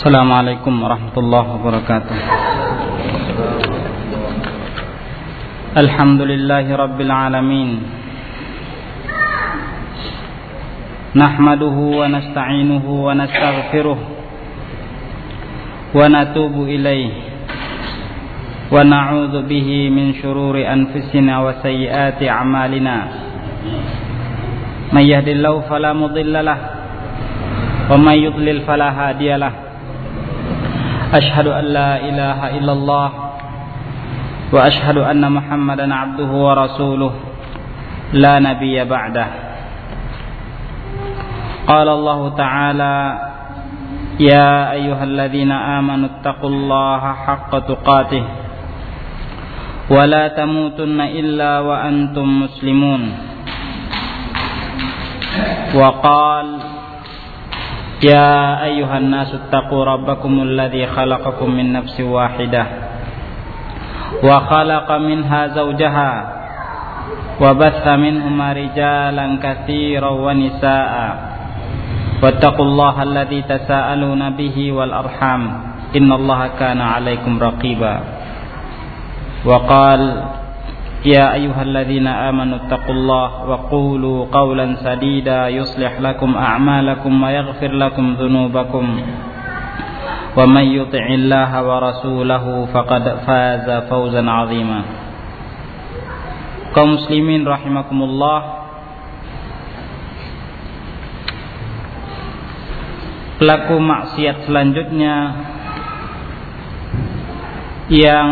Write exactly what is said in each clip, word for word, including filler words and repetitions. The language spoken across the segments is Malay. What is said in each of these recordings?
Assalamualaikum warahmatullahi wabarakatuh. Alhamdulillahi rabbil alamin. Nahmaduhu wa nasta'inuhu wa nastaghfiruh wa natubu ilayhi wa na'udzu bihi min syururi anfusina wa sayyiati a'malina. May yahdihillahu fala mudhillalah wa may yudlil fala hadiyalah. Asyhadu an la ilaha illallah wa asyhadu anna Muhammadan 'abduhu wa rasuluh la nabiyya ba'dahu. Qala Allah ta'ala, ya ayyuhalladzina amanu taqullaha haqqa tuqatih wa la tamutunna illa wa antum muslimun. Wa qal ya ayyuhan nasu taqu rabbakumul ladzi khalaqakum min nafsin wahidah wa khalaqa minha zawjaha wa batha minhuma rijalan katsiran wa nisaa'a wattaqullaha alladzi tasaaluna bihi wal arham innallaha kana 'alaikum raqiba. وقال يا أيها الذين آمنوا اتقوا الله وقولوا قولا سديدا يصلح لكم أعمالكم ويغفر لكم ذنوبكم ومن يطع الله ورسوله فقد فاز فوزا عظيما. kaum muslimin rahimakumullah, pelaku maksiat selanjutnya yang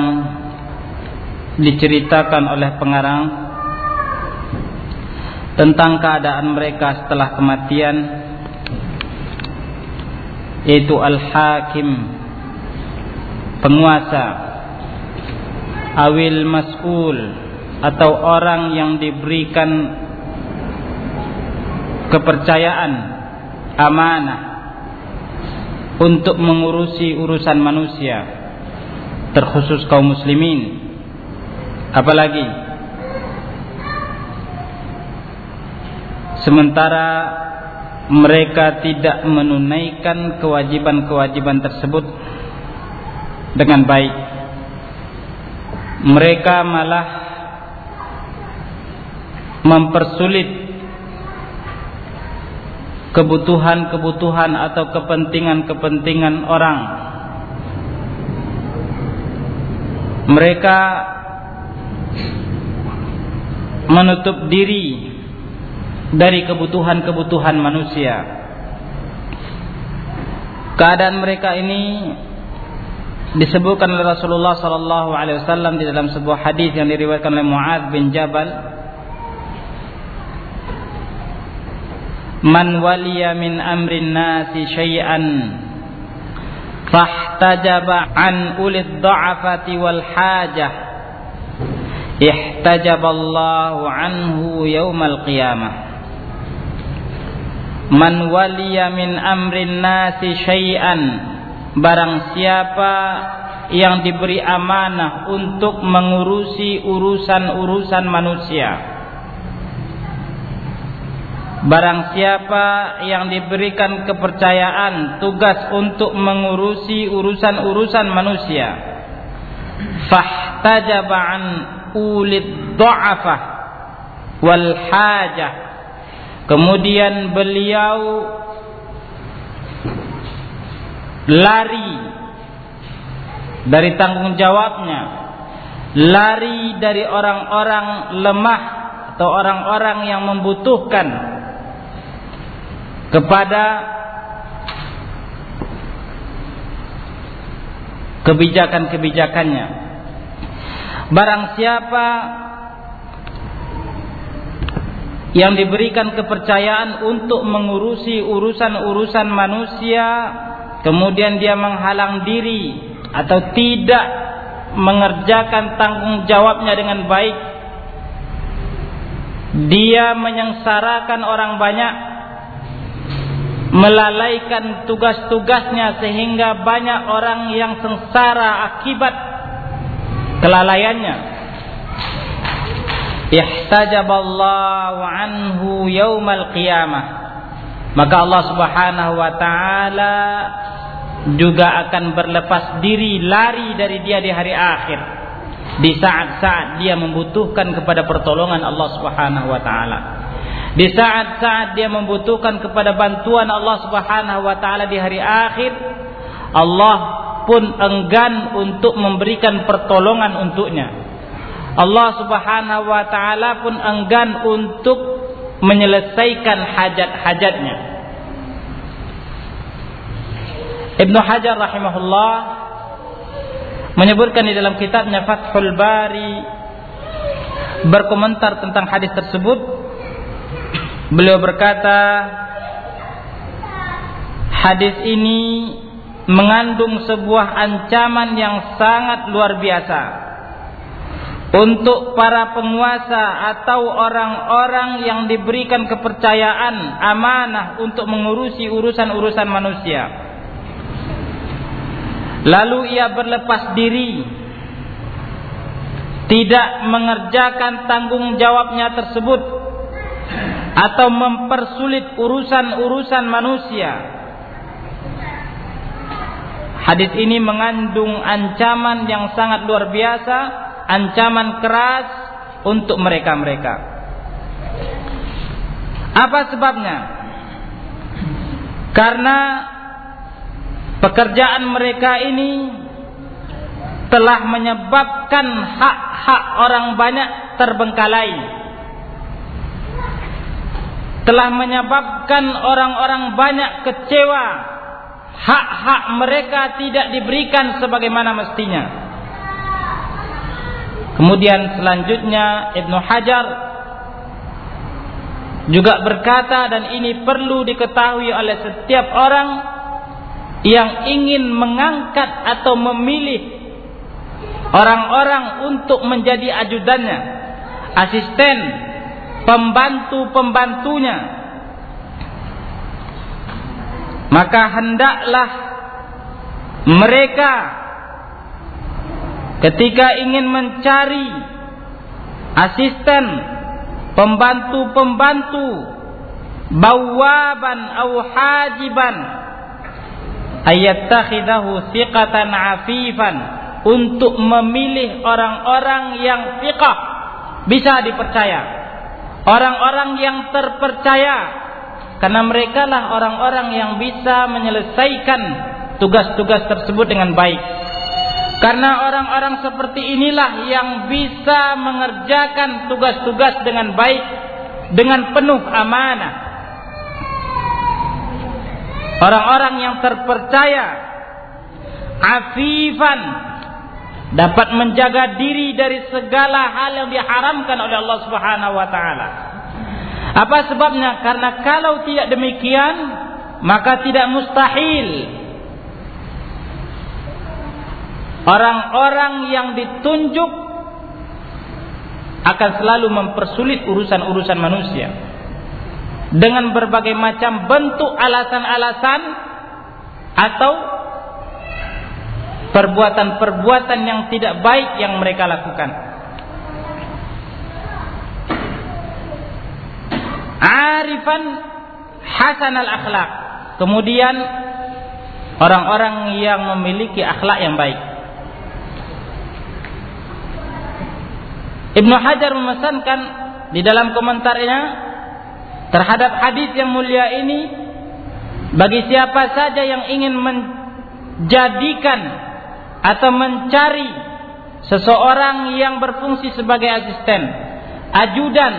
diceritakan oleh pengarang tentang keadaan mereka setelah kematian, yaitu Al Hakim, penguasa, awil mas'ul, atau orang yang diberikan kepercayaan, amanah untuk mengurusi urusan manusia, terkhusus kaum muslimin. Apalagi sementara mereka tidak menunaikan kewajiban-kewajiban tersebut dengan baik, mereka malah mempersulit kebutuhan-kebutuhan atau kepentingan-kepentingan orang. Mereka menutup diri dari kebutuhan-kebutuhan manusia. Keadaan mereka ini disebutkan oleh Rasulullah sallallahu alaihi wasallam di dalam sebuah hadis yang diriwayatkan oleh Muadz bin Jabal, "Man waliya min amrin nasi syai'an fahtajaba an ulil dha'afati wal hajah ihtajaballahu anhu yaumal qiyamah. Man waliya min amrin nasi syai'an", barang siapa yang diberi amanah untuk mengurusi urusan-urusan manusia, barang siapa yang diberikan kepercayaan tugas untuk mengurusi urusan-urusan manusia, fahtajaba'an ulid dha'afah wal hajah, kemudian beliau lari dari tanggung jawabnya, lari dari orang-orang lemah atau orang-orang yang membutuhkan kepada kebijakan-kebijakannya. Barang siapa yang diberikan kepercayaan untuk mengurusi urusan-urusan manusia, kemudian dia menghalang diri atau tidak mengerjakan tanggung jawabnya dengan baik, dia menyengsarakan orang banyak, melalaikan tugas-tugasnya sehingga banyak orang yang sengsara akibat kelalaiannya. Ihtajaballahu anhu yaumal qiyamah, maka Allah subhanahu wa ta'ala juga akan berlepas diri, lari dari dia di hari akhir, di saat-saat dia membutuhkan kepada pertolongan Allah Subhanahu wa taala, di saat-saat dia membutuhkan kepada bantuan Allah Subhanahu wa taala di hari akhir, Allah pun enggan untuk memberikan pertolongan untuknya. Allah Subhanahu wa taala pun enggan untuk menyelesaikan hajat-hajatnya. Ibnu Hajar rahimahullah menyebutkan di dalam kitabnya Fathul Bari, berkomentar tentang hadis tersebut, beliau berkata, hadis ini mengandung sebuah ancaman yang sangat luar biasa untuk para penguasa atau orang-orang yang diberikan kepercayaan, amanah untuk mengurusi urusan-urusan manusia. Lalu ia berlepas diri, tidak mengerjakan tanggung jawabnya tersebut, atau mempersulit urusan-urusan manusia. Hadis ini mengandung ancaman yang sangat luar biasa, ancaman keras untuk mereka-mereka. Apa sebabnya? Karena pekerjaan mereka ini telah menyebabkan hak-hak orang banyak terbengkalai, telah menyebabkan orang-orang banyak kecewa. Hak-hak mereka tidak diberikan sebagaimana mestinya. Kemudian selanjutnya Ibnu Hajar juga berkata, dan ini perlu diketahui oleh setiap orang yang ingin mengangkat atau memilih orang-orang untuk menjadi ajudannya, asisten, pembantu-pembantunya, maka hendaklah mereka ketika ingin mencari asisten, pembantu-pembantu, bawaban au hajiban, ayattakhidahu thiqatan afifan, untuk memilih orang-orang yang thiqah, bisa dipercaya, orang-orang yang terpercaya. Karena mereka lah orang-orang yang bisa menyelesaikan tugas-tugas tersebut dengan baik. Karena orang-orang seperti inilah yang bisa mengerjakan tugas-tugas dengan baik, dengan penuh amanah. Orang-orang yang terpercaya, afifan, dapat menjaga diri dari segala hal yang diharamkan oleh Allah Subhanahu wa taala. Apa sebabnya? Karena kalau tidak demikian, maka tidak mustahil orang-orang yang ditunjuk akan selalu mempersulit urusan-urusan manusia dengan berbagai macam bentuk alasan-alasan atau perbuatan-perbuatan yang tidak baik yang mereka lakukan. Arifan hasanal akhlak, kemudian orang-orang yang memiliki akhlak yang baik. Ibnu Hajar memesankan di dalam komentarnya terhadap hadis yang mulia ini, bagi siapa saja yang ingin menjadikan atau mencari seseorang yang berfungsi sebagai asisten, ajudan,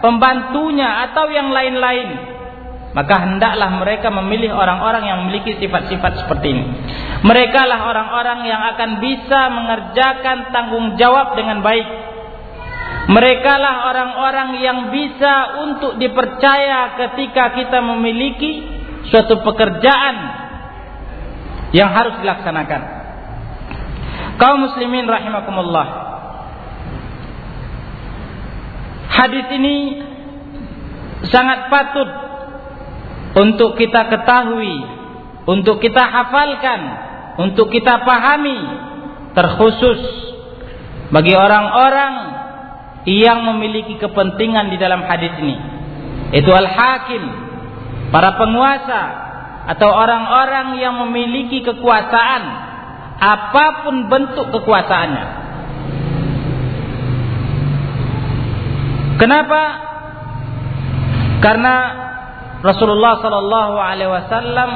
pembantunya atau yang lain-lain, maka hendaklah mereka memilih orang-orang yang memiliki sifat-sifat seperti ini. Mereka lah orang-orang yang akan bisa mengerjakan tanggung jawab dengan baik. Mereka lah orang-orang yang bisa untuk dipercaya ketika kita memiliki suatu pekerjaan yang harus dilaksanakan. Kaum muslimin rahimakumullah, hadis ini sangat patut untuk kita ketahui, untuk kita hafalkan, untuk kita pahami, terkhusus bagi orang-orang yang memiliki kepentingan di dalam hadis ini. Itu Al Hakim, para penguasa, atau orang-orang yang memiliki kekuasaan, apapun bentuk kekuasaannya. Kenapa? Karena Rasulullah sallallahu alaihi wasallam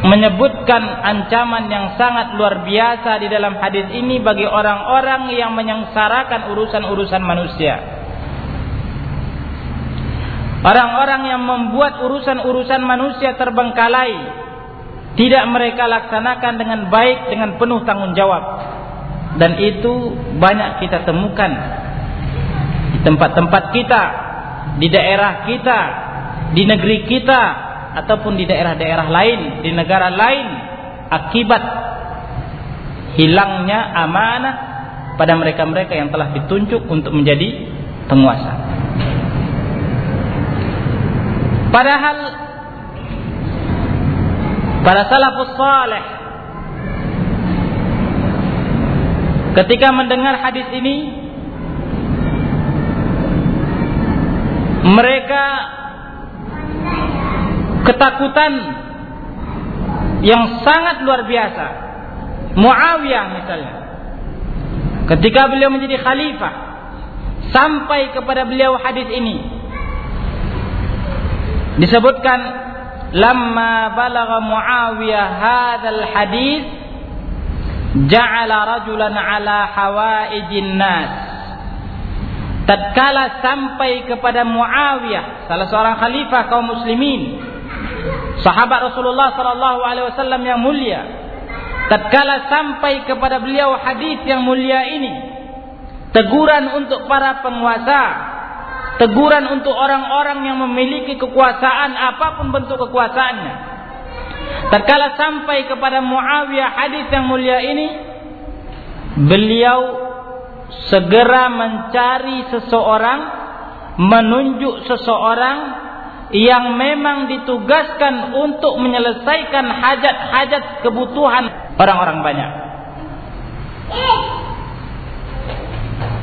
menyebutkan ancaman yang sangat luar biasa di dalam hadis ini bagi orang-orang yang menyengsarakan urusan-urusan manusia. Orang-orang yang membuat urusan-urusan manusia terbengkalai, tidak mereka laksanakan dengan baik, dengan penuh tanggung jawab. Dan itu banyak kita temukan di tempat-tempat kita, di daerah kita, di negeri kita, ataupun di daerah-daerah lain, di negara lain, akibat hilangnya amanah pada mereka-mereka yang telah ditunjuk untuk menjadi penguasa. Padahal para salafus saleh ketika mendengar hadis ini, mereka ketakutan yang sangat luar biasa. Muawiyah misalnya, ketika beliau menjadi khalifah, sampai kepada beliau hadis ini. Disebutkan, lamma balagha Muawiyah hadzal hadis ja'ala rajulan ala hawaijin nas. Tatkala sampai kepada Muawiyah, salah seorang khalifah kaum muslimin, sahabat Rasulullah sallallahu alaihi wasallam yang mulia, tatkala sampai kepada beliau hadis yang mulia ini, teguran untuk para penguasa, teguran untuk orang-orang yang memiliki kekuasaan, apapun bentuk kekuasaannya. Tatkala sampai kepada Muawiyah hadis yang mulia ini, beliau segera mencari seseorang, menunjuk seseorang yang memang ditugaskan untuk menyelesaikan hajat-hajat kebutuhan orang-orang banyak.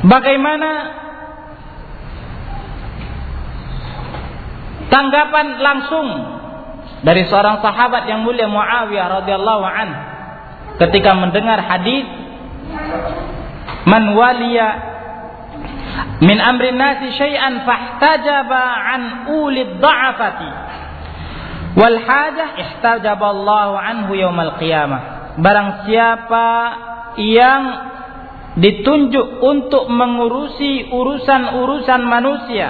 Bagaimana tanggapan langsung dari seorang sahabat yang mulia Muawiyah radhiyallahu anhu ketika mendengar hadis, man waliya min amrin nasi syai'an fahtajaba an ulid dha'afati wal hajah ihtajaba Allahu anhu yaumal qiyamah. Barang siapa yang ditunjuk untuk mengurusi urusan-urusan manusia,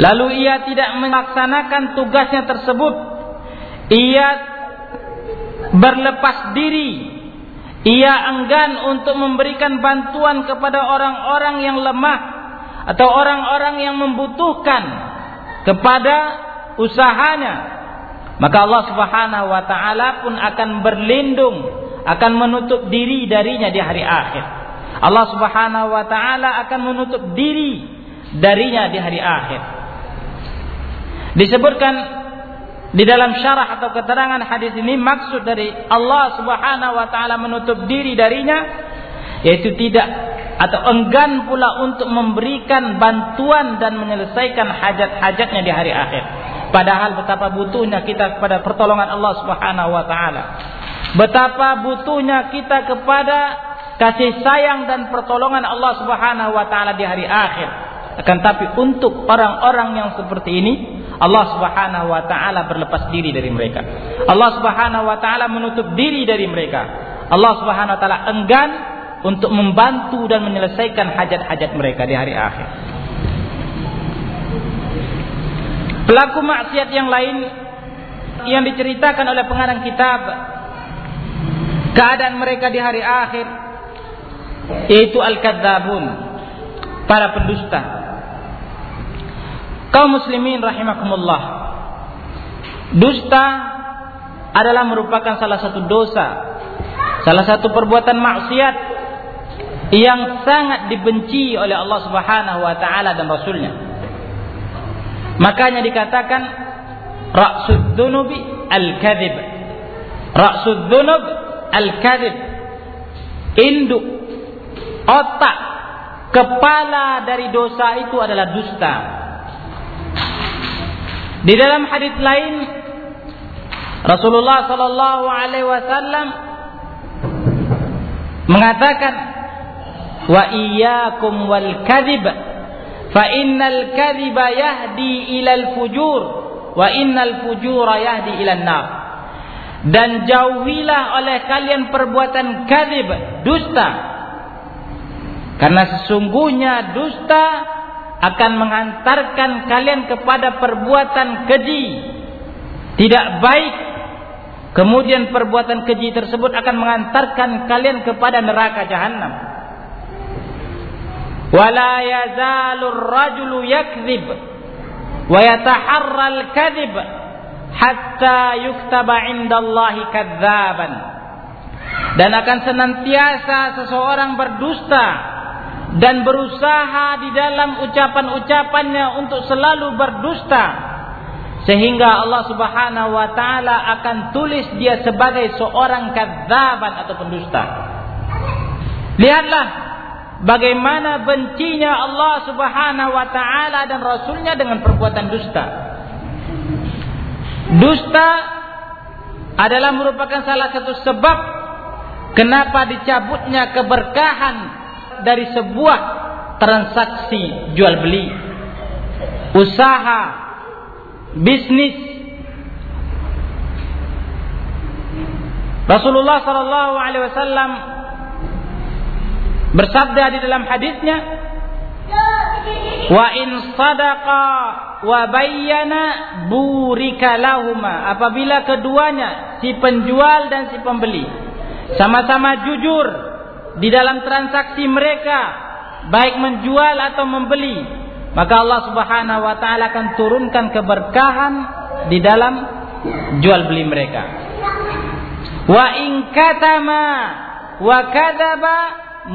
lalu ia tidak melaksanakan tugasnya tersebut, ia berlepas diri, ia enggan untuk memberikan bantuan kepada orang-orang yang lemah atau orang-orang yang membutuhkan kepada usahanya, maka Allah Subhanahu wa taala pun akan berlindung, akan menutup diri darinya di hari akhir. Allah Subhanahu wa taala akan menutup diri darinya di hari akhir. Disebutkan di dalam syarah atau keterangan hadis ini, maksud dari Allah Subhanahu wa taala menutup diri darinya, yaitu tidak atau enggan pula untuk memberikan bantuan dan menyelesaikan hajat-hajatnya di hari akhir. Padahal betapa butuhnya kita kepada pertolongan Allah Subhanahu wa taala. Betapa butuhnya kita kepada kasih sayang dan pertolongan Allah Subhanahu wa taala di hari akhir. Akan tapi untuk orang-orang yang seperti ini, Allah Subhanahu wa taala berlepas diri dari mereka. Allah Subhanahu wa taala menutup diri dari mereka. Allah Subhanahu wa taala enggan untuk membantu dan menyelesaikan hajat-hajat mereka di hari akhir. Pelaku maksiat yang lain yang diceritakan oleh pengarang kitab keadaan mereka di hari akhir, yaitu al-kadzabun, para pendusta. Kaum muslimin rahimakumullah, dusta adalah merupakan salah satu dosa, salah satu perbuatan maksiat yang sangat dibenci oleh Allah Subhanahu wa taala dan rasulnya. Makanya dikatakan ra'sud dzunubi al-kadzib. Ra'sud dzunub al-kadzib. Induk, otak, kepala dari dosa itu adalah dusta. Di dalam hadis lain Rasulullah sallallahu alaihi wasallam mengatakan, wa iyyakum wal kadhib fa innal kadhiba yahdi ila al fujur wa innal fujura yahdi ila an-nar. Dan jauhilah oleh kalian perbuatan kadhib, dusta, karena sesungguhnya dusta akan menghantarkan kalian kepada perbuatan keji, tidak baik. Kemudian perbuatan keji tersebut akan mengantarkan kalian kepada neraka jahanam. Wala yazalur rajulu yakdzib wa yataharral kadzib hatta yuktaba 'indallahi kadzaban. Dan akan senantiasa seseorang berdusta dan berusaha di dalam ucapan-ucapannya untuk selalu berdusta, sehingga Allah subhanahu wa ta'ala akan tulis dia sebagai seorang kadzaban atau pendusta. Lihatlah bagaimana bencinya Allah subhanahu wa ta'ala dan Rasulnya dengan perbuatan dusta. Dusta adalah merupakan salah satu sebab kenapa dicabutnya keberkahan dari sebuah transaksi jual beli, usaha, bisnis. Rasulullah sallallahu alaihi wasallam bersabda di dalam hadisnya, wa in sadaqa wa bayyana burika lahuma. Apabila keduanya, si penjual dan si pembeli, sama-sama jujur di dalam transaksi mereka, baik menjual atau membeli, maka Allah subhanahu wa ta'ala akan turunkan keberkahan di dalam jual beli mereka. Wa in katama wa kadaba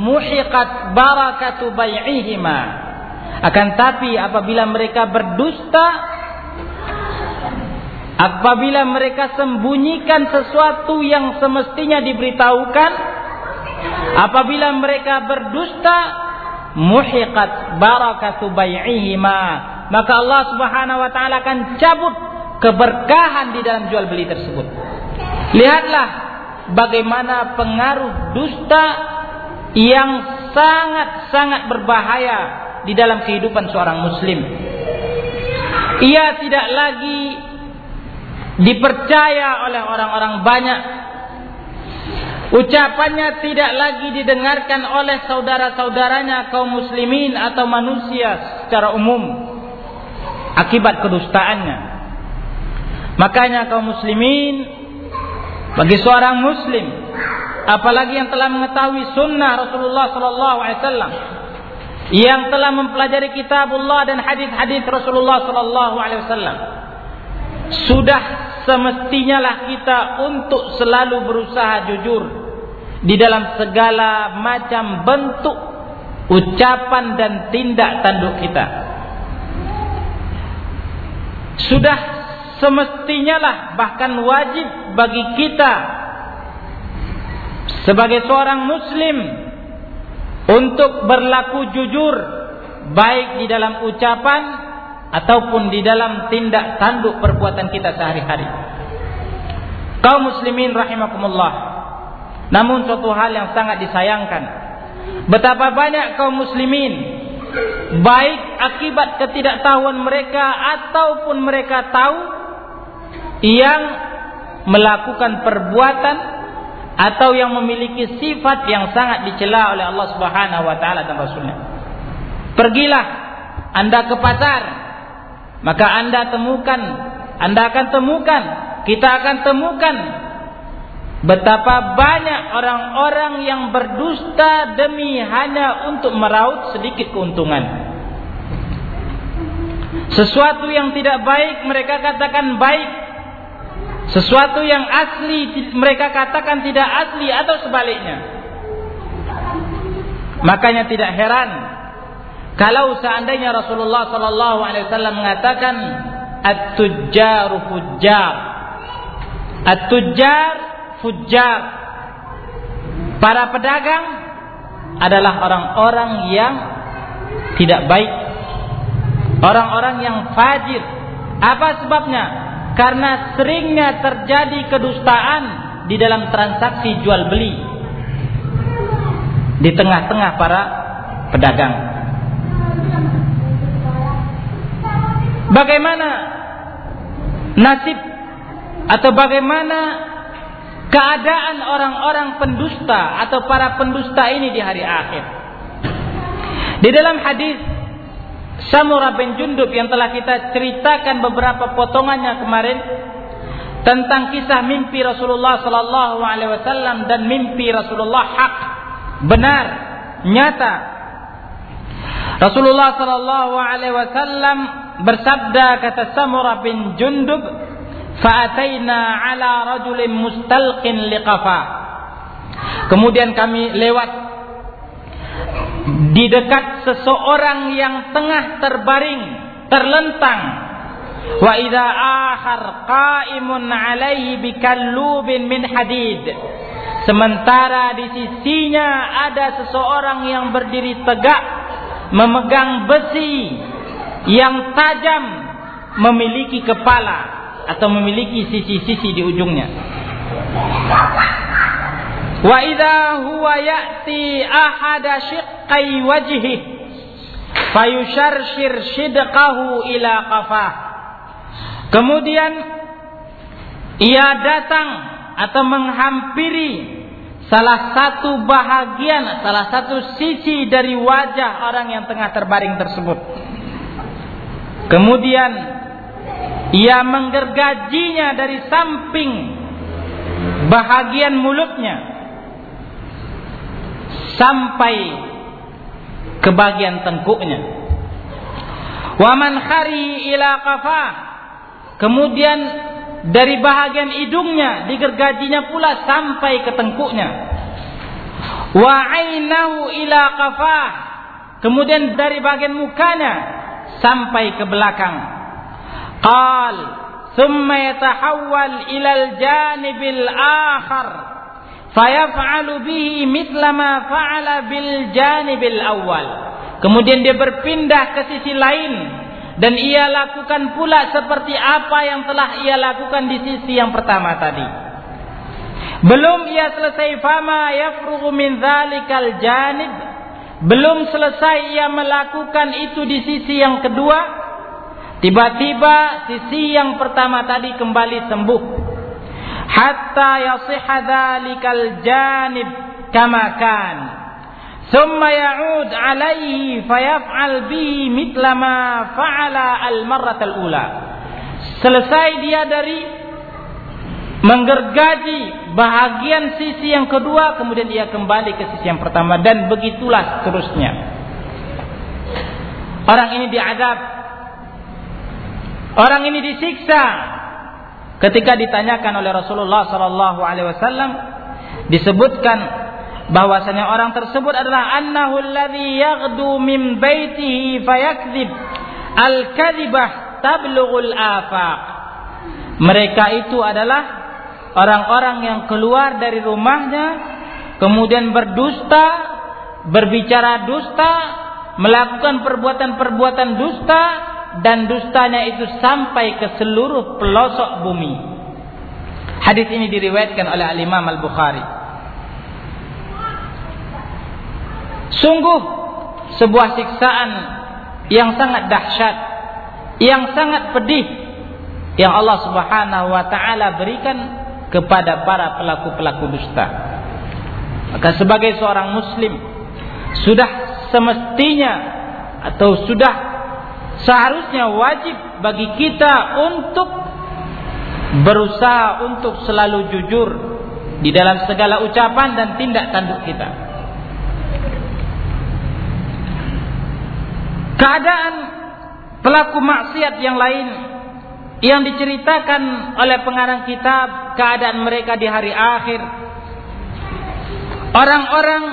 muhiqat barakatu bai'ihima. Akan tapi apabila mereka berdusta, apabila mereka sembunyikan sesuatu yang semestinya diberitahukan, apabila mereka berdusta, muhiqat barakatu bai'ihima, maka Allah subhanahu wa ta'ala akan cabut keberkahan di dalam jual beli tersebut. Lihatlah bagaimana pengaruh dusta yang sangat-sangat berbahaya di dalam kehidupan seorang muslim. Ia tidak lagi dipercaya oleh orang-orang banyak, ucapannya tidak lagi didengarkan oleh saudara-saudaranya kaum muslimin atau manusia secara umum akibat kedustaannya. Makanya kaum muslimin, bagi seorang muslim, apalagi yang telah mengetahui sunnah Rasulullah sallallahu alaihi wasallam, yang telah mempelajari kitabullah dan hadis-hadis Rasulullah sallallahu alaihi wasallam, sudah semestinya lah kita untuk selalu berusaha jujur di dalam segala macam bentuk ucapan dan tindak tanduk kita. Sudah semestinya lah, bahkan wajib bagi kita sebagai seorang muslim untuk berlaku jujur, baik di dalam ucapan ataupun di dalam tindak tanduk perbuatan kita sehari-hari. Kaum muslimin rahimakumullah, namun suatu hal yang sangat disayangkan, betapa banyak kaum muslimin, baik akibat ketidaktahuan mereka ataupun mereka tahu, yang melakukan perbuatan atau yang memiliki sifat yang sangat dicela oleh Allah subhanahu wa ta'ala dan Rasulnya. Pergilah anda ke pasar, maka anda temukan, anda akan temukan, kita akan temukan betapa banyak orang-orang yang berdusta demi hanya untuk meraup sedikit keuntungan. Sesuatu yang tidak baik mereka katakan baik, sesuatu yang asli mereka katakan tidak asli atau sebaliknya. Makanya tidak heran kalau seandainya Rasulullah sallallahu alaihi wasallam mengatakan, at-tujjaru fujjar, at-tujjar fujjar. Para pedagang adalah orang-orang yang tidak baik, orang-orang yang fajir. Apa sebabnya? karena seringnya terjadi kedustaan di dalam transaksi jual beli di tengah-tengah para pedagang. Bagaimana nasib atau bagaimana keadaan orang-orang pendusta atau para pendusta ini di hari akhir? Di dalam hadis Samurah bin Jundub yang telah kita ceritakan beberapa potongannya kemarin tentang kisah mimpi Rasulullah sallallahu alaihi wasallam dan mimpi Rasulullah hak, benar, nyata. Rasulullah sallallahu alaihi wasallam bersabda, kata Samurah bin Jundub, "Fa'ataina 'ala rajulin mustalqin liqafa." Kemudian kami lewat di dekat seseorang yang tengah terbaring, terlentang. Wa idza akhar qa'imun 'alaihi bikallubin min hadid. Sementara di sisinya ada seseorang yang berdiri tegak memegang besi yang tajam, memiliki kepala atau memiliki sisi-sisi di ujungnya. Wa idza huwa ya'ti ahada shiqqai wajhihi fayusharshir shidqahu ila qafah. Kemudian ia datang atau menghampiri salah satu bahagian, salah satu sisi dari wajah orang yang tengah terbaring tersebut. Kemudian ia menggergajinya dari samping bahagian mulutnya sampai ke bagian tengkuknya. Wa man khari ila qafah. Kemudian dari bahagian hidungnya digergajinya pula sampai ke tengkuknya. Wa ainahu ila qafah. Kemudian dari bagian mukanya sampai ke belakang. Qal thumma yatahawwal ila al-janibil akhar. Fayaf'alu bihi mithla ma fa'ala bil janibil awal. Kemudian dia berpindah ke sisi lain dan ia lakukan pula seperti apa yang telah ia lakukan di sisi yang pertama tadi. Belum ia selesai fama yafrugu min zalikal janib. Belum selesai ia melakukan itu di sisi yang kedua, tiba-tiba sisi yang pertama tadi kembali sembuh. Hatta yasihha dhalikal janib kama kan. Thumma ya'ud alaihi fayaf'al bihi mithla ma fa'ala al-marratal ula. Selesai dia dari menggergaji bahagian sisi yang kedua, kemudian dia kembali ke sisi yang pertama, dan begitulah seterusnya. Orang ini diazab, orang ini disiksa. Ketika ditanyakan oleh Rasulullah sallallahu alaihi wasallam, disebutkan bahwasanya orang tersebut adalah annahu alladhi yaghdu min baitihi fayakdzib al-kadzibah tablughul afaq. Mereka itu adalah orang-orang yang keluar dari rumahnya kemudian berdusta, berbicara dusta, melakukan perbuatan-perbuatan dusta, dan dustanya itu sampai ke seluruh pelosok bumi. Hadis ini diriwayatkan oleh Al-Imam Al-Bukhari. Sungguh sebuah siksaan yang sangat dahsyat, yang sangat pedih, yang Allah Subhanahu wa ta'ala berikan kepada para pelaku-pelaku dusta. Maka sebagai seorang muslim, sudah semestinya atau sudah seharusnya wajib bagi kita untuk berusaha untuk selalu jujur di dalam segala ucapan dan tindak tanduk kita. Keadaan pelaku maksiat yang lain yang diceritakan oleh pengarang kitab, keadaan mereka di hari akhir. Orang-orang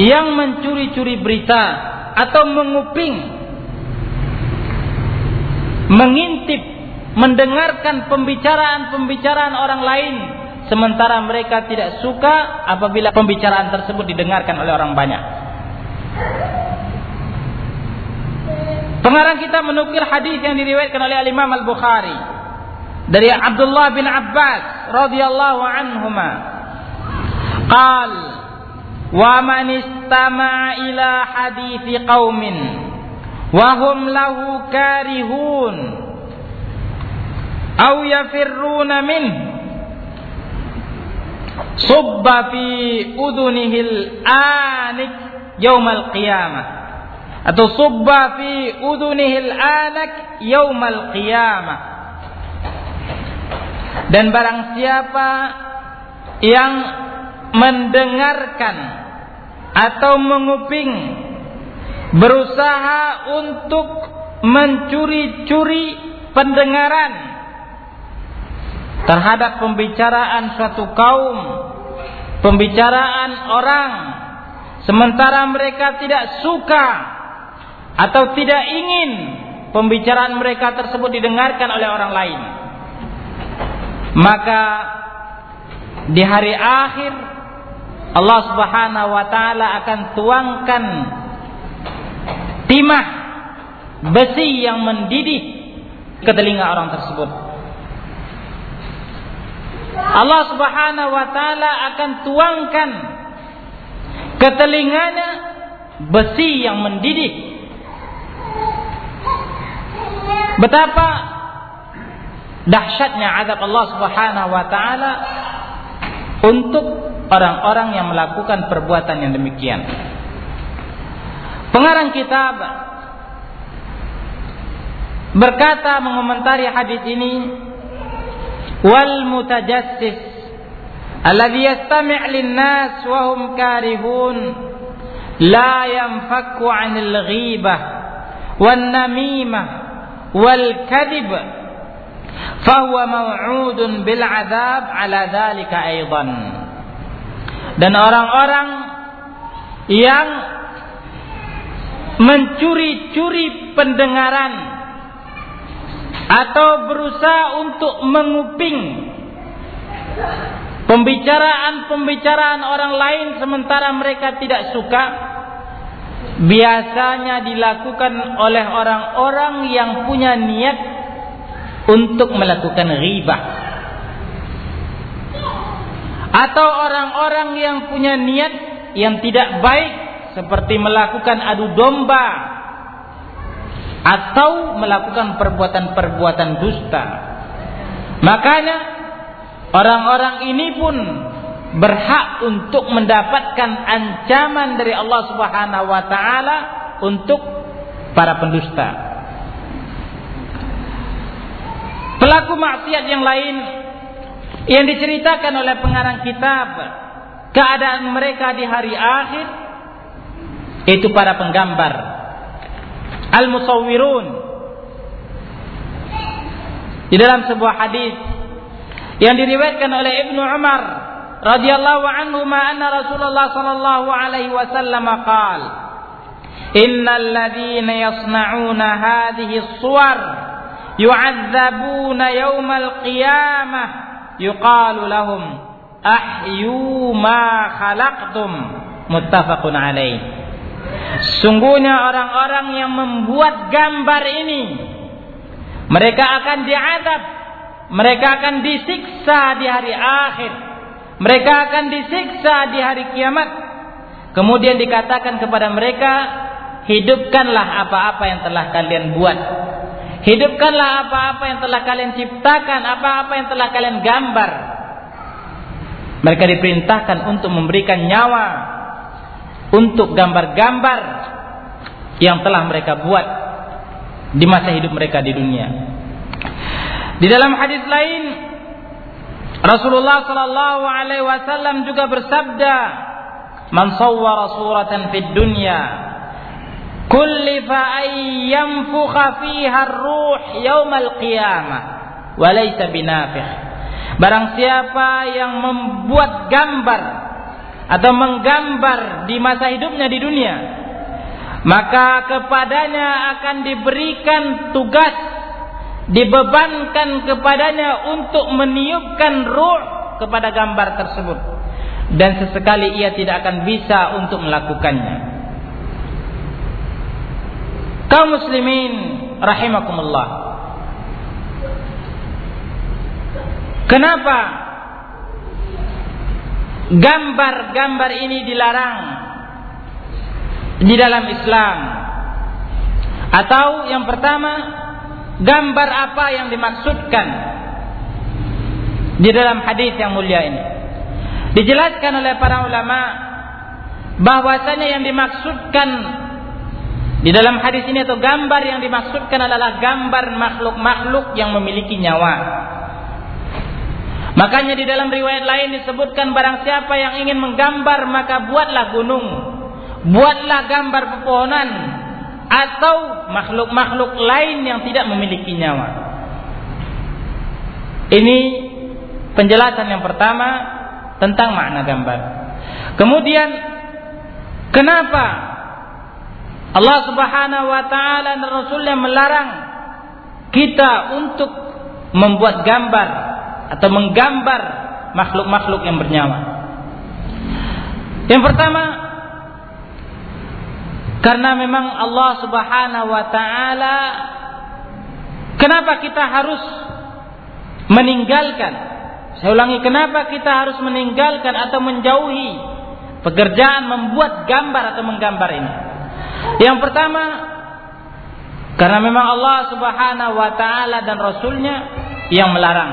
yang mencuri-curi berita atau menguping, mengintip, mendengarkan pembicaraan-pembicaraan orang lain, sementara mereka tidak suka apabila pembicaraan tersebut didengarkan oleh orang banyak. Pengarang kita menukil hadis yang diriwayatkan oleh Imam Al-Bukhari dari Abdullah bin Abbas radhiyallahu anhuma. Qal wa man istama'a ila hadithi qaumin wa hum lahu karihun aw yafirruna minhu subba fi udunihil anik yaumal qiyamah atau subba fi udunihil anak yaumal qiyamah. Dan barang siapa yang mendengarkan atau menguping berusaha untuk mencuri-curi pendengaran terhadap pembicaraan suatu kaum, pembicaraan orang, sementara mereka tidak suka atau tidak ingin pembicaraan mereka tersebut didengarkan oleh orang lain, maka di hari akhir Allah Subhanahu wa taala akan tuangkan timah besi yang mendidih ke telinga orang tersebut. Allah Subhanahu wa taala akan tuangkan ke telinganya besi yang mendidih. Betapa dahsyatnya azab Allah Subhanahu wa taala untuk orang-orang yang melakukan perbuatan yang demikian. Pengarang kitab berkata mengomentari hadis ini, wal mutajassis alladhi yastami' lin-nas wa hum karihun la yanfaku 'anil ghibah wan namimah wal kadhib fahuwa maw'udun bil azab ala dhalika aidan. Dan orang-orang yang mencuri-curi pendengaran atau berusaha untuk menguping pembicaraan-pembicaraan orang lain sementara mereka tidak suka, biasanya dilakukan oleh orang-orang yang punya niat untuk melakukan ghibah, atau orang-orang yang punya niat yang tidak baik seperti melakukan adu domba atau melakukan perbuatan-perbuatan dusta. Makanya orang-orang ini pun berhak untuk mendapatkan ancaman dari Allah Subhanahu wa taala untuk para pendusta. Pelaku maksiat yang lain yang diceritakan oleh pengarang kitab, keadaan mereka di hari akhir, itu para penggambar, al-musawwirun. Di dalam sebuah hadis yang diriwayatkan oleh Ibnu Umar radhiyallahu anhu, anna Rasulullah sallallahu alaihi wasallam qala, innal ladzina yasna'una hadhihi as-suwar yu'adzabuna yawmal qiyamah yuqalu lahum ahyu ma khalaqtum muttafaqun alaih. Sungguhnya orang-orang yang membuat gambar ini mereka akan diazab, mereka akan disiksa di hari akhir, mereka akan disiksa di hari kiamat. Kemudian dikatakan kepada mereka, hidupkanlah apa-apa yang telah kalian buat, hidupkanlah apa-apa yang telah kalian ciptakan, apa-apa yang telah kalian gambar. Mereka diperintahkan untuk memberikan nyawa untuk gambar-gambar yang telah mereka buat di masa hidup mereka di dunia. Di dalam hadis lain, Rasulullah sallallahu alaihi wasallam juga bersabda, "Man sawwara suratan fid dunya kullifa ay yanfukha fiha ar-ruh yaumal qiyamah wa laysa binafikh." Barang siapa yang membuat gambar atau menggambar di masa hidupnya di dunia, maka kepadanya akan diberikan tugas, dibebankan kepadanya untuk meniupkan ruh kepada gambar tersebut, dan sesekali ia tidak akan bisa untuk melakukannya. Kaum muslimin rahimakumullah, kenapa gambar-gambar ini dilarang di dalam Islam? Atau yang pertama, gambar apa yang dimaksudkan di dalam hadis yang mulia ini? Dijelaskan oleh para ulama bahwasanya yang dimaksudkan di dalam hadis ini atau gambar yang dimaksudkan adalah gambar makhluk-makhluk yang memiliki nyawa. Makanya di dalam riwayat lain disebutkan, barang siapa yang ingin menggambar maka buatlah gunung, buatlah gambar pepohonan atau makhluk-makhluk lain yang tidak memiliki nyawa. Ini penjelasan yang pertama tentang makna gambar. Kemudian kenapa Allah Subhanahu wa taala dan Rasul-Nya melarang kita untuk membuat gambar atau menggambar makhluk-makhluk yang bernyawa? Yang pertama, karena memang Allah Subhanahu wa taala, kenapa kita harus meninggalkan, saya ulangi, kenapa kita harus meninggalkan atau menjauhi pekerjaan membuat gambar atau menggambar ini? Yang pertama, karena memang Allah Subhanahu wa taala dan Rasul-Nya yang melarang.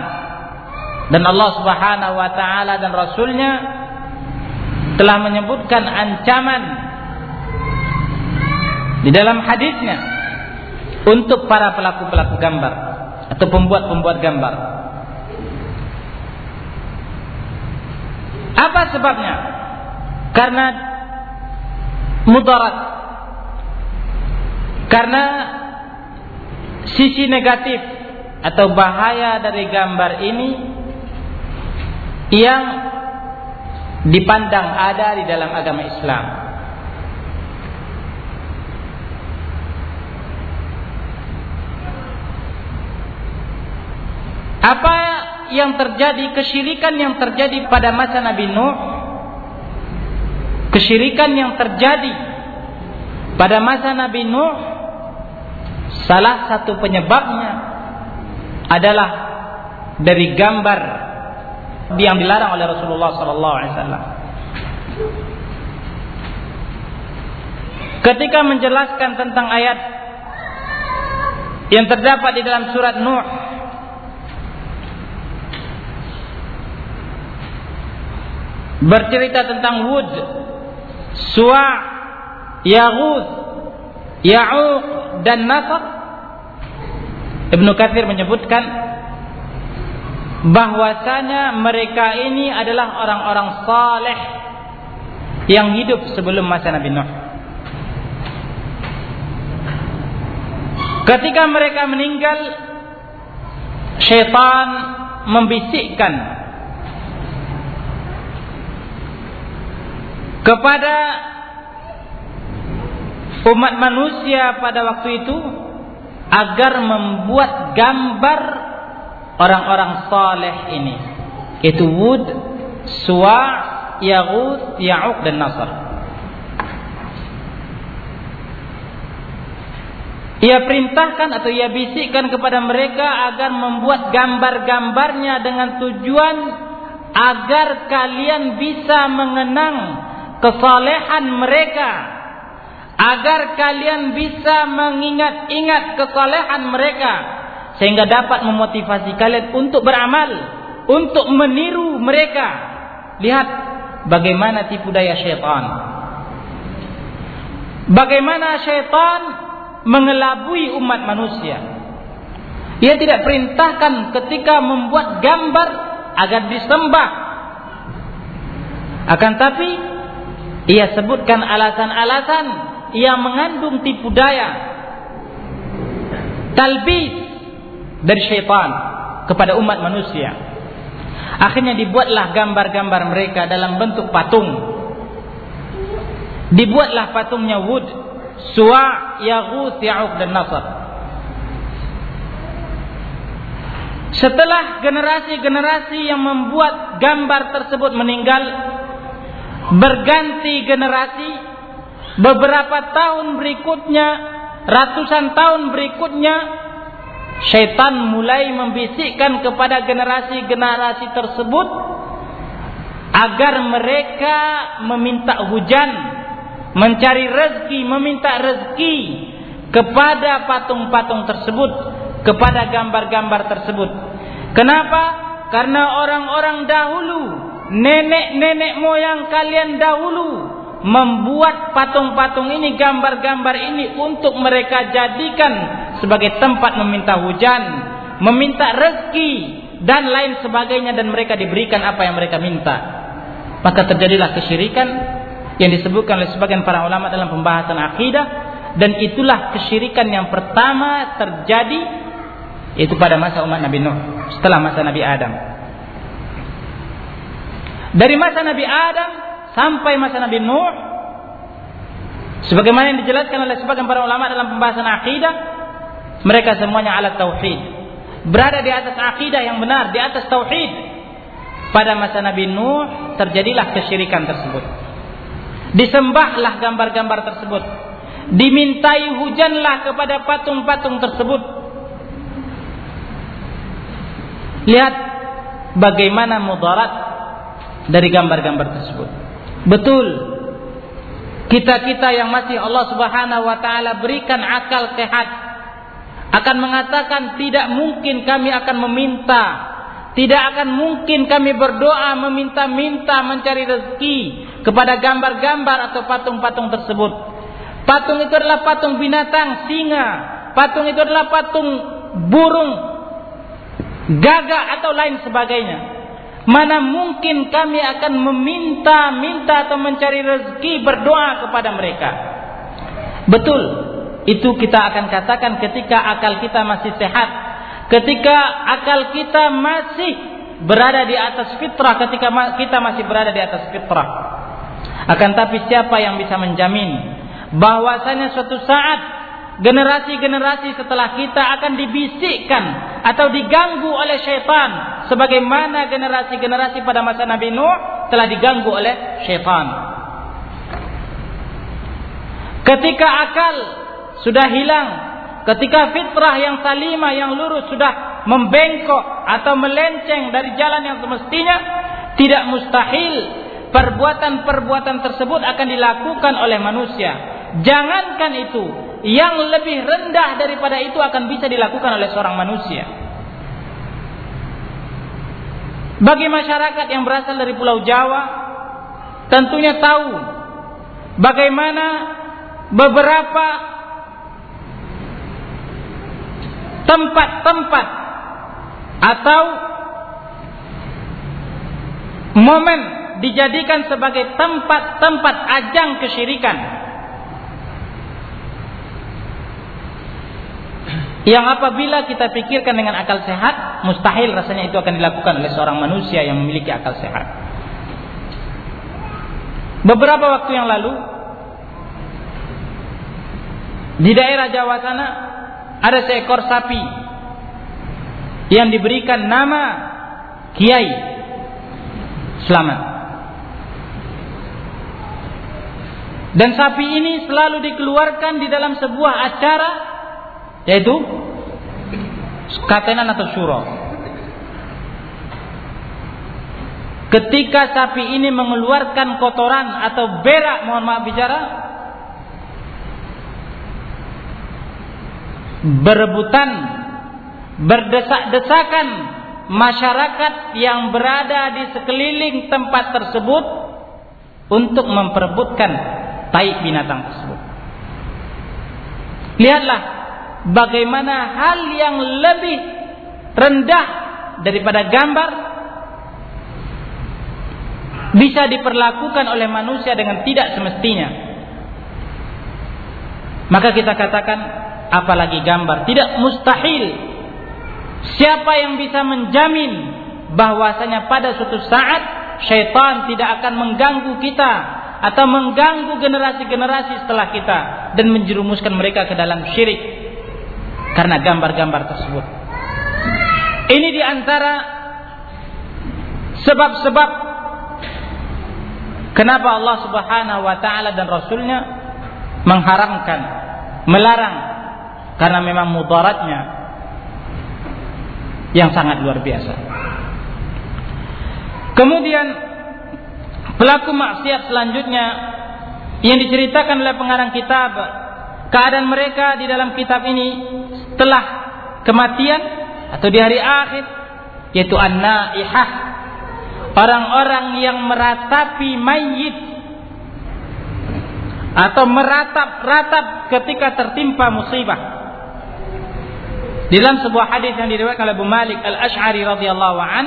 Dan Allah Subhanahu wa taala dan Rasul-Nya telah menyebutkan ancaman di dalam hadisnya untuk para pelaku-pelaku gambar atau pembuat-pembuat gambar. Apa sebabnya? Karena mudarat, karena sisi negatif atau bahaya dari gambar ini yang dipandang ada di dalam agama Islam. Apa yang terjadi, kesyirikan yang terjadi pada masa Nabi Nuh, kesyirikan yang terjadi pada masa Nabi Nuh, salah satu penyebabnya adalah dari gambar yang dilarang oleh Rasulullah sallallahu alaihi wasallam. Ketika menjelaskan tentang ayat yang terdapat di dalam surat Nuh, bercerita tentang Hud, Suwa', Yaghutz, Ya'uq dan Nasr, Ibnu Katsir menyebutkan bahwasanya mereka ini adalah orang-orang saleh yang hidup sebelum masa Nabi Nuh. Ketika mereka meninggal, syaitan membisikkan kepada umat manusia pada waktu itu agar membuat gambar orang-orang saleh ini, itu Wud, Suwa', Yaghutz, Ya'uq dan Nasr. Ia perintahkan atau ia bisikkan kepada mereka agar membuat gambar-gambarnya dengan tujuan agar kalian bisa mengenang kesalehan mereka, agar kalian bisa mengingat-ingat kesalehan mereka, sehingga dapat memotivasi kalian untuk beramal, untuk meniru mereka. Lihat bagaimana tipu daya syaitan, bagaimana syaitan mengelabui umat manusia. Ia tidak perintahkan ketika membuat gambar agar disembah, akan tapi ia sebutkan alasan-alasan yang mengandung tipu daya, talbis dari syaitan kepada umat manusia. Akhirnya dibuatlah gambar-gambar mereka dalam bentuk patung. Dibuatlah patungnya Wud, Suwa', Yaghutz, Ya'uq dan Nasr. Setelah generasi-generasi yang membuat gambar tersebut meninggal, berganti generasi, beberapa tahun berikutnya Ratusan tahun berikutnya, syaitan mulai membisikkan kepada generasi-generasi tersebut agar mereka meminta hujan, mencari rezeki, meminta rezeki kepada patung-patung tersebut, kepada gambar-gambar tersebut. Kenapa? Karena orang-orang dahulu, nenek-nenek moyang kalian dahulu membuat patung-patung ini, gambar-gambar ini untuk mereka jadikan sebagai tempat meminta hujan, meminta rezeki dan lain sebagainya, dan mereka diberikan apa yang mereka minta. Maka terjadilah kesyirikan yang disebutkan oleh sebagian para ulama dalam pembahasan akidah, dan itulah kesyirikan yang pertama terjadi, yaitu pada masa umat Nabi Nuh, setelah masa Nabi Adam. Dari masa Nabi Adam sampai masa Nabi Nuh, sebagaimana yang dijelaskan oleh sebagian para ulama dalam pembahasan akidah, mereka semuanya ala tauhid, berada di atas akidah yang benar, di atas tauhid. Pada masa Nabi Nuh terjadilah kesyirikan tersebut. Disembahlah gambar-gambar tersebut, dimintai hujanlah kepada patung-patung tersebut. Lihat bagaimana mudarat dari gambar-gambar tersebut. Betul, kita-kita yang masih Allah subhanahu wa ta'ala berikan akal sehat akan mengatakan tidak mungkin kami akan meminta, tidak akan mungkin kami berdoa meminta-minta mencari rezeki kepada gambar-gambar atau patung-patung tersebut. Patung itu adalah patung binatang, singa. Patung itu adalah patung burung, gagak atau lain sebagainya. Mana mungkin kami akan meminta-minta atau mencari rezeki berdoa kepada mereka. Betul, itu kita akan katakan ketika akal kita masih sehat, ketika akal kita masih berada di atas fitrah, ketika kita masih berada di atas fitrah. Akan tapi siapa yang bisa menjamin bahwasanya suatu saat generasi-generasi setelah kita akan dibisikkan atau diganggu oleh syaitan, sebagaimana generasi-generasi pada masa Nabi Nuh telah diganggu oleh syaitan. Ketika akal sudah hilang, ketika fitrah yang salimah, yang lurus sudah membengkok atau melenceng dari jalan yang semestinya, tidak mustahil perbuatan-perbuatan tersebut akan dilakukan oleh manusia. Jangankan itu, yang lebih rendah daripada itu akan bisa dilakukan oleh seorang manusia. Bagi masyarakat yang berasal dari Pulau Jawa, tentunya tahu bagaimana beberapa tempat-tempat atau momen dijadikan sebagai tempat-tempat ajang kesyirikan, yang apabila kita pikirkan dengan akal sehat, mustahil rasanya itu akan dilakukan oleh seorang manusia yang memiliki akal sehat. Beberapa waktu yang lalu, di daerah Jawa sana, ada seekor sapi yang diberikan nama Kiai Selamat. Dan sapi ini selalu dikeluarkan di dalam sebuah acara, yaitu katenan atau syuro. Ketika sapi ini mengeluarkan kotoran atau berak, mohon maaf bicara, berebutan, berdesak-desakan masyarakat yang berada di sekeliling tempat tersebut untuk memperebutkan tai binatang tersebut. Lihatlah bagaimana hal yang lebih rendah daripada gambar bisa diperlakukan oleh manusia dengan tidak semestinya. Maka kita katakan apalagi gambar, tidak mustahil. Siapa yang bisa menjamin bahwasanya pada suatu saat syaitan tidak akan mengganggu kita atau mengganggu generasi-generasi setelah kita dan menjerumuskan mereka ke dalam syirik karena gambar-gambar tersebut. Ini diantara sebab-sebab kenapa Allah subhanahu wa ta'ala dan Rasulnya mengharamkan, melarang karena memang mudaratnya yang sangat luar biasa. Kemudian pelaku maksiat selanjutnya yang diceritakan oleh pengarang kitab, keadaan mereka di dalam kitab ini setelah kematian atau di hari akhir, yaitu an-naihah, orang-orang yang meratapi mayit atau meratap-ratap ketika tertimpa musibah. Dalam sebuah hadis yang diriwayatkan oleh Abu Malik Al-Asy'ari radhiyallahu an,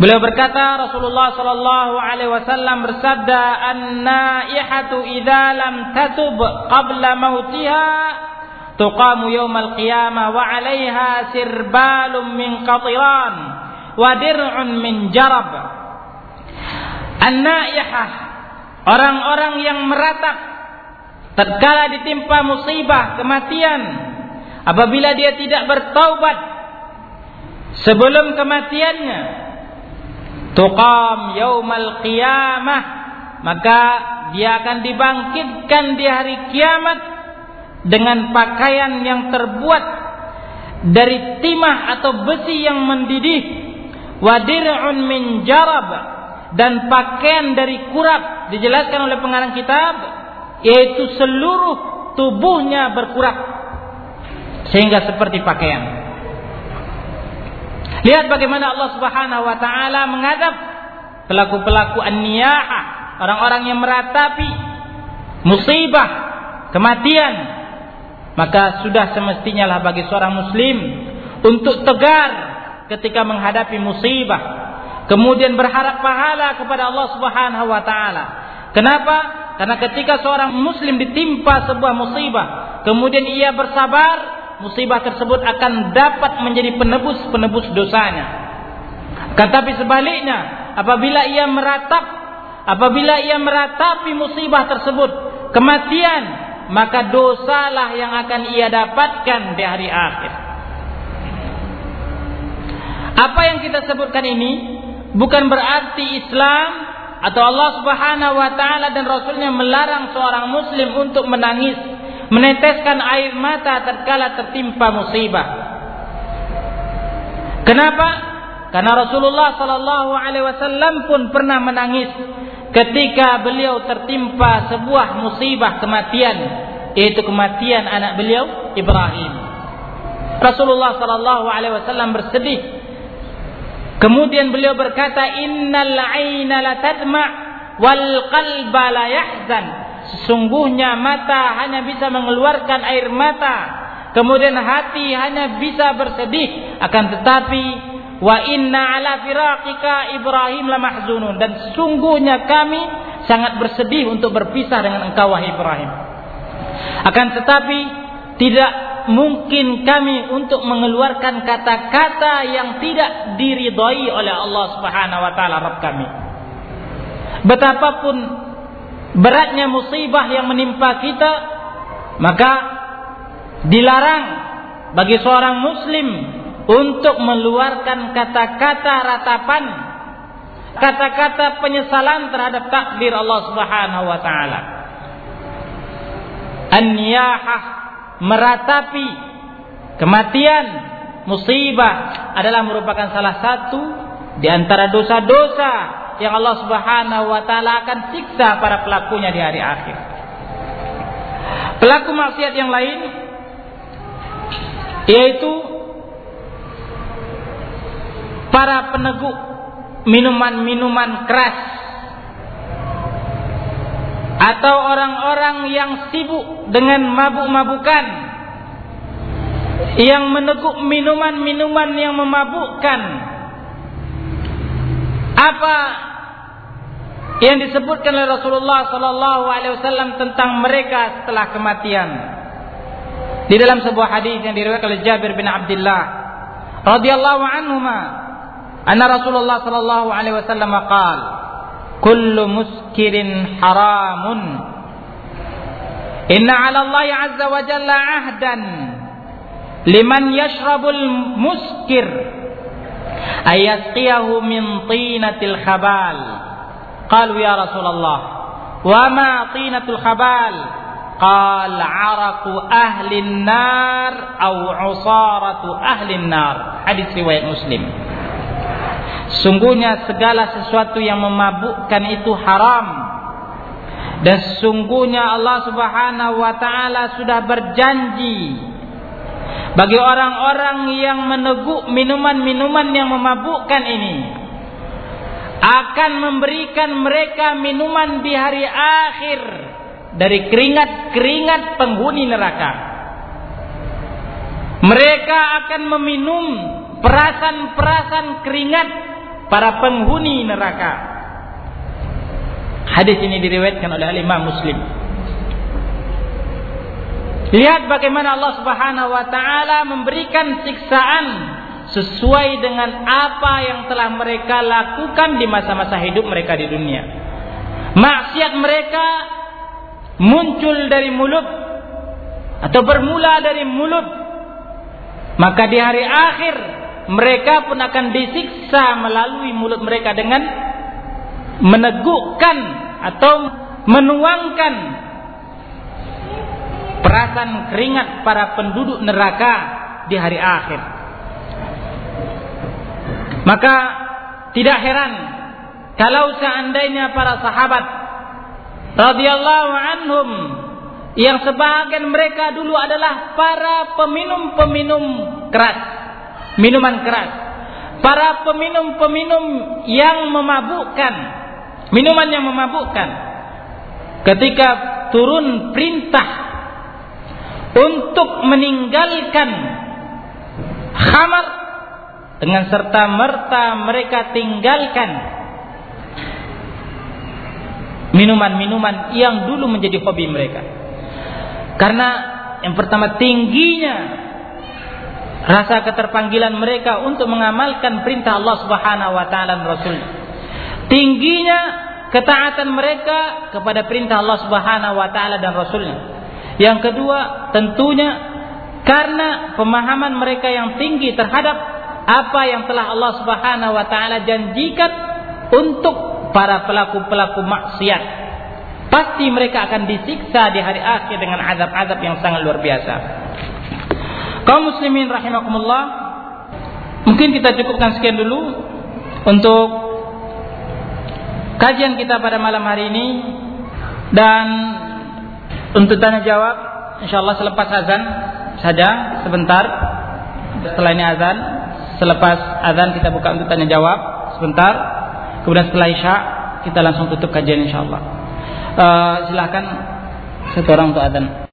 beliau berkata Rasulullah sallallahu alaihi wasallam bersabda, "An-naihatu idza lam tatub qabla mautiha tuqamu yaumal qiyamah wa 'alaiha sirbalun min qatiran wa dir'un min jarab." An-naihah, orang-orang yang meratap tatkala ditimpa musibah kematian, apabila dia tidak bertaubat sebelum kematiannya, tuqam yaumal qiyamah, maka dia akan dibangkitkan di hari kiamat dengan pakaian yang terbuat dari timah atau besi yang mendidih, wadir'un min jarab, dan pakaian dari kurap. Dijelaskan oleh pengarang kitab yaitu seluruh tubuhnya berkurap sehingga seperti pakaian. Lihat bagaimana Allah Subhanahu wa taala menghadap pelaku-pelaku an-niyahah, orang-orang yang meratapi musibah kematian. Maka sudah semestinya lah bagi seorang muslim untuk tegar ketika menghadapi musibah, kemudian berharap pahala kepada Allah Subhanahu wa taala. Kenapa? Karena ketika seorang muslim ditimpa sebuah musibah, kemudian ia bersabar, musibah tersebut akan dapat menjadi penebus-penebus dosanya. Tetapi sebaliknya, apabila ia meratap, apabila ia meratapi musibah tersebut, kematian, maka dosalah yang akan ia dapatkan di hari akhir. Apa yang kita sebutkan ini bukan berarti Islam atau Allah Subhanahu wa taala dan Rasulnya melarang seorang muslim untuk menangis, meneteskan air mata tatkala tertimpa musibah. Kenapa? Karena Rasulullah sallallahu alaihi wasallam pun pernah menangis ketika beliau tertimpa sebuah musibah kematian, yaitu kematian anak beliau Ibrahim. Rasulullah sallallahu alaihi wasallam bersedih. Kemudian beliau berkata, "Innal 'aina la tadma' wal qalba la yahzan." Sesungguhnya mata hanya bisa mengeluarkan air mata, kemudian hati hanya bisa bersedih, akan tetapi wa inna ala firaqika Ibrahim lamahzunun, dan sesungguhnya kami sangat bersedih untuk berpisah dengan engkau wahai Ibrahim, akan tetapi tidak mungkin kami untuk mengeluarkan kata-kata yang tidak diridhai oleh Allah Subhanahu wa taala Rabb kami. Betapapun beratnya musibah yang menimpa kita, maka dilarang bagi seorang muslim untuk meluarkan kata-kata ratapan, kata-kata penyesalan terhadap takdir Allah Subhanahu wa taala. An-niyahah, meratapi kematian, musibah, adalah merupakan salah satu di antara dosa-dosa yang Allah Subhanahu wa taala akan siksa para pelakunya di hari akhir. Pelaku maksiat yang lain yaitu para peneguk minuman-minuman keras atau orang-orang yang sibuk dengan mabuk-mabukan, yang meneguk minuman-minuman yang memabukkan. Apa yang disebutkan oleh Rasulullah sallallahu alaihi wasallam tentang mereka setelah kematian? Di dalam sebuah hadis yang diriwayatkan oleh Jabir bin Abdullah radhiyallahu anhuma, anna Rasulullah sallallahu alaihi wasallam qala, "Kullu muskirin haramun. Inna 'ala Allah 'azza wa jalla 'ahdan liman yashrabul muskir." Ayasqiyahu min tinatil khabal. Qalu ya Rasulullah, wa ma tinatul khabal? Qal araku ahlin nar au usaratu ahlin nar. Hadis riwayat Muslim. Sungguhnya segala sesuatu yang memabukkan itu haram, dan sungguhnya Allah Subhanahu wa taala sudah berjanji bagi orang-orang yang meneguk minuman-minuman yang memabukkan ini, akan memberikan mereka minuman di hari akhir dari keringat-keringat penghuni neraka. Mereka akan meminum perasan-perasan keringat para penghuni neraka. Hadis ini diriwayatkan oleh Imam Muslim. Lihat bagaimana Allah Subhanahu wa taala memberikan siksaan sesuai dengan apa yang telah mereka lakukan di masa-masa hidup mereka di dunia. Maksiat mereka muncul dari mulut atau bermula dari mulut, maka di hari akhir mereka pun akan disiksa melalui mulut mereka dengan menegukkan atau menuangkan perasan keringat para penduduk neraka di hari akhir. Maka tidak heran kalau seandainya para sahabat radhiyallahu anhum, yang sebahagian mereka dulu adalah para peminum-peminum keras, minuman keras, para peminum-peminum yang memabukkan, minuman yang memabukkan, ketika turun perintah untuk meninggalkan khamar, dengan serta merta mereka tinggalkan minuman-minuman yang dulu menjadi hobi mereka. Karena yang pertama, tingginya rasa keterpanggilan mereka untuk mengamalkan perintah Allah Subhanahu wa taala dan Rasul. Tingginya ketaatan mereka kepada perintah Allah Subhanahu wa taala dan Rasulnya. Yang kedua, tentunya karena pemahaman mereka yang tinggi terhadap apa yang telah Allah Subhanahu wa taala janjikan untuk para pelaku-pelaku maksiat. Pasti mereka akan disiksa di hari akhir dengan azab-azab yang sangat luar biasa. Kaum muslimin rahimakumullah, mungkin kita cukupkan sekian dulu untuk kajian kita pada malam hari ini, dan untuk tanya jawab insyaallah selepas azan saja sebentar. Setelah ini azan, selepas azan kita buka untuk tanya jawab sebentar. Kemudian setelah isya kita langsung tutup kajian insyaallah. Uh, silahkan satu orang untuk adzan.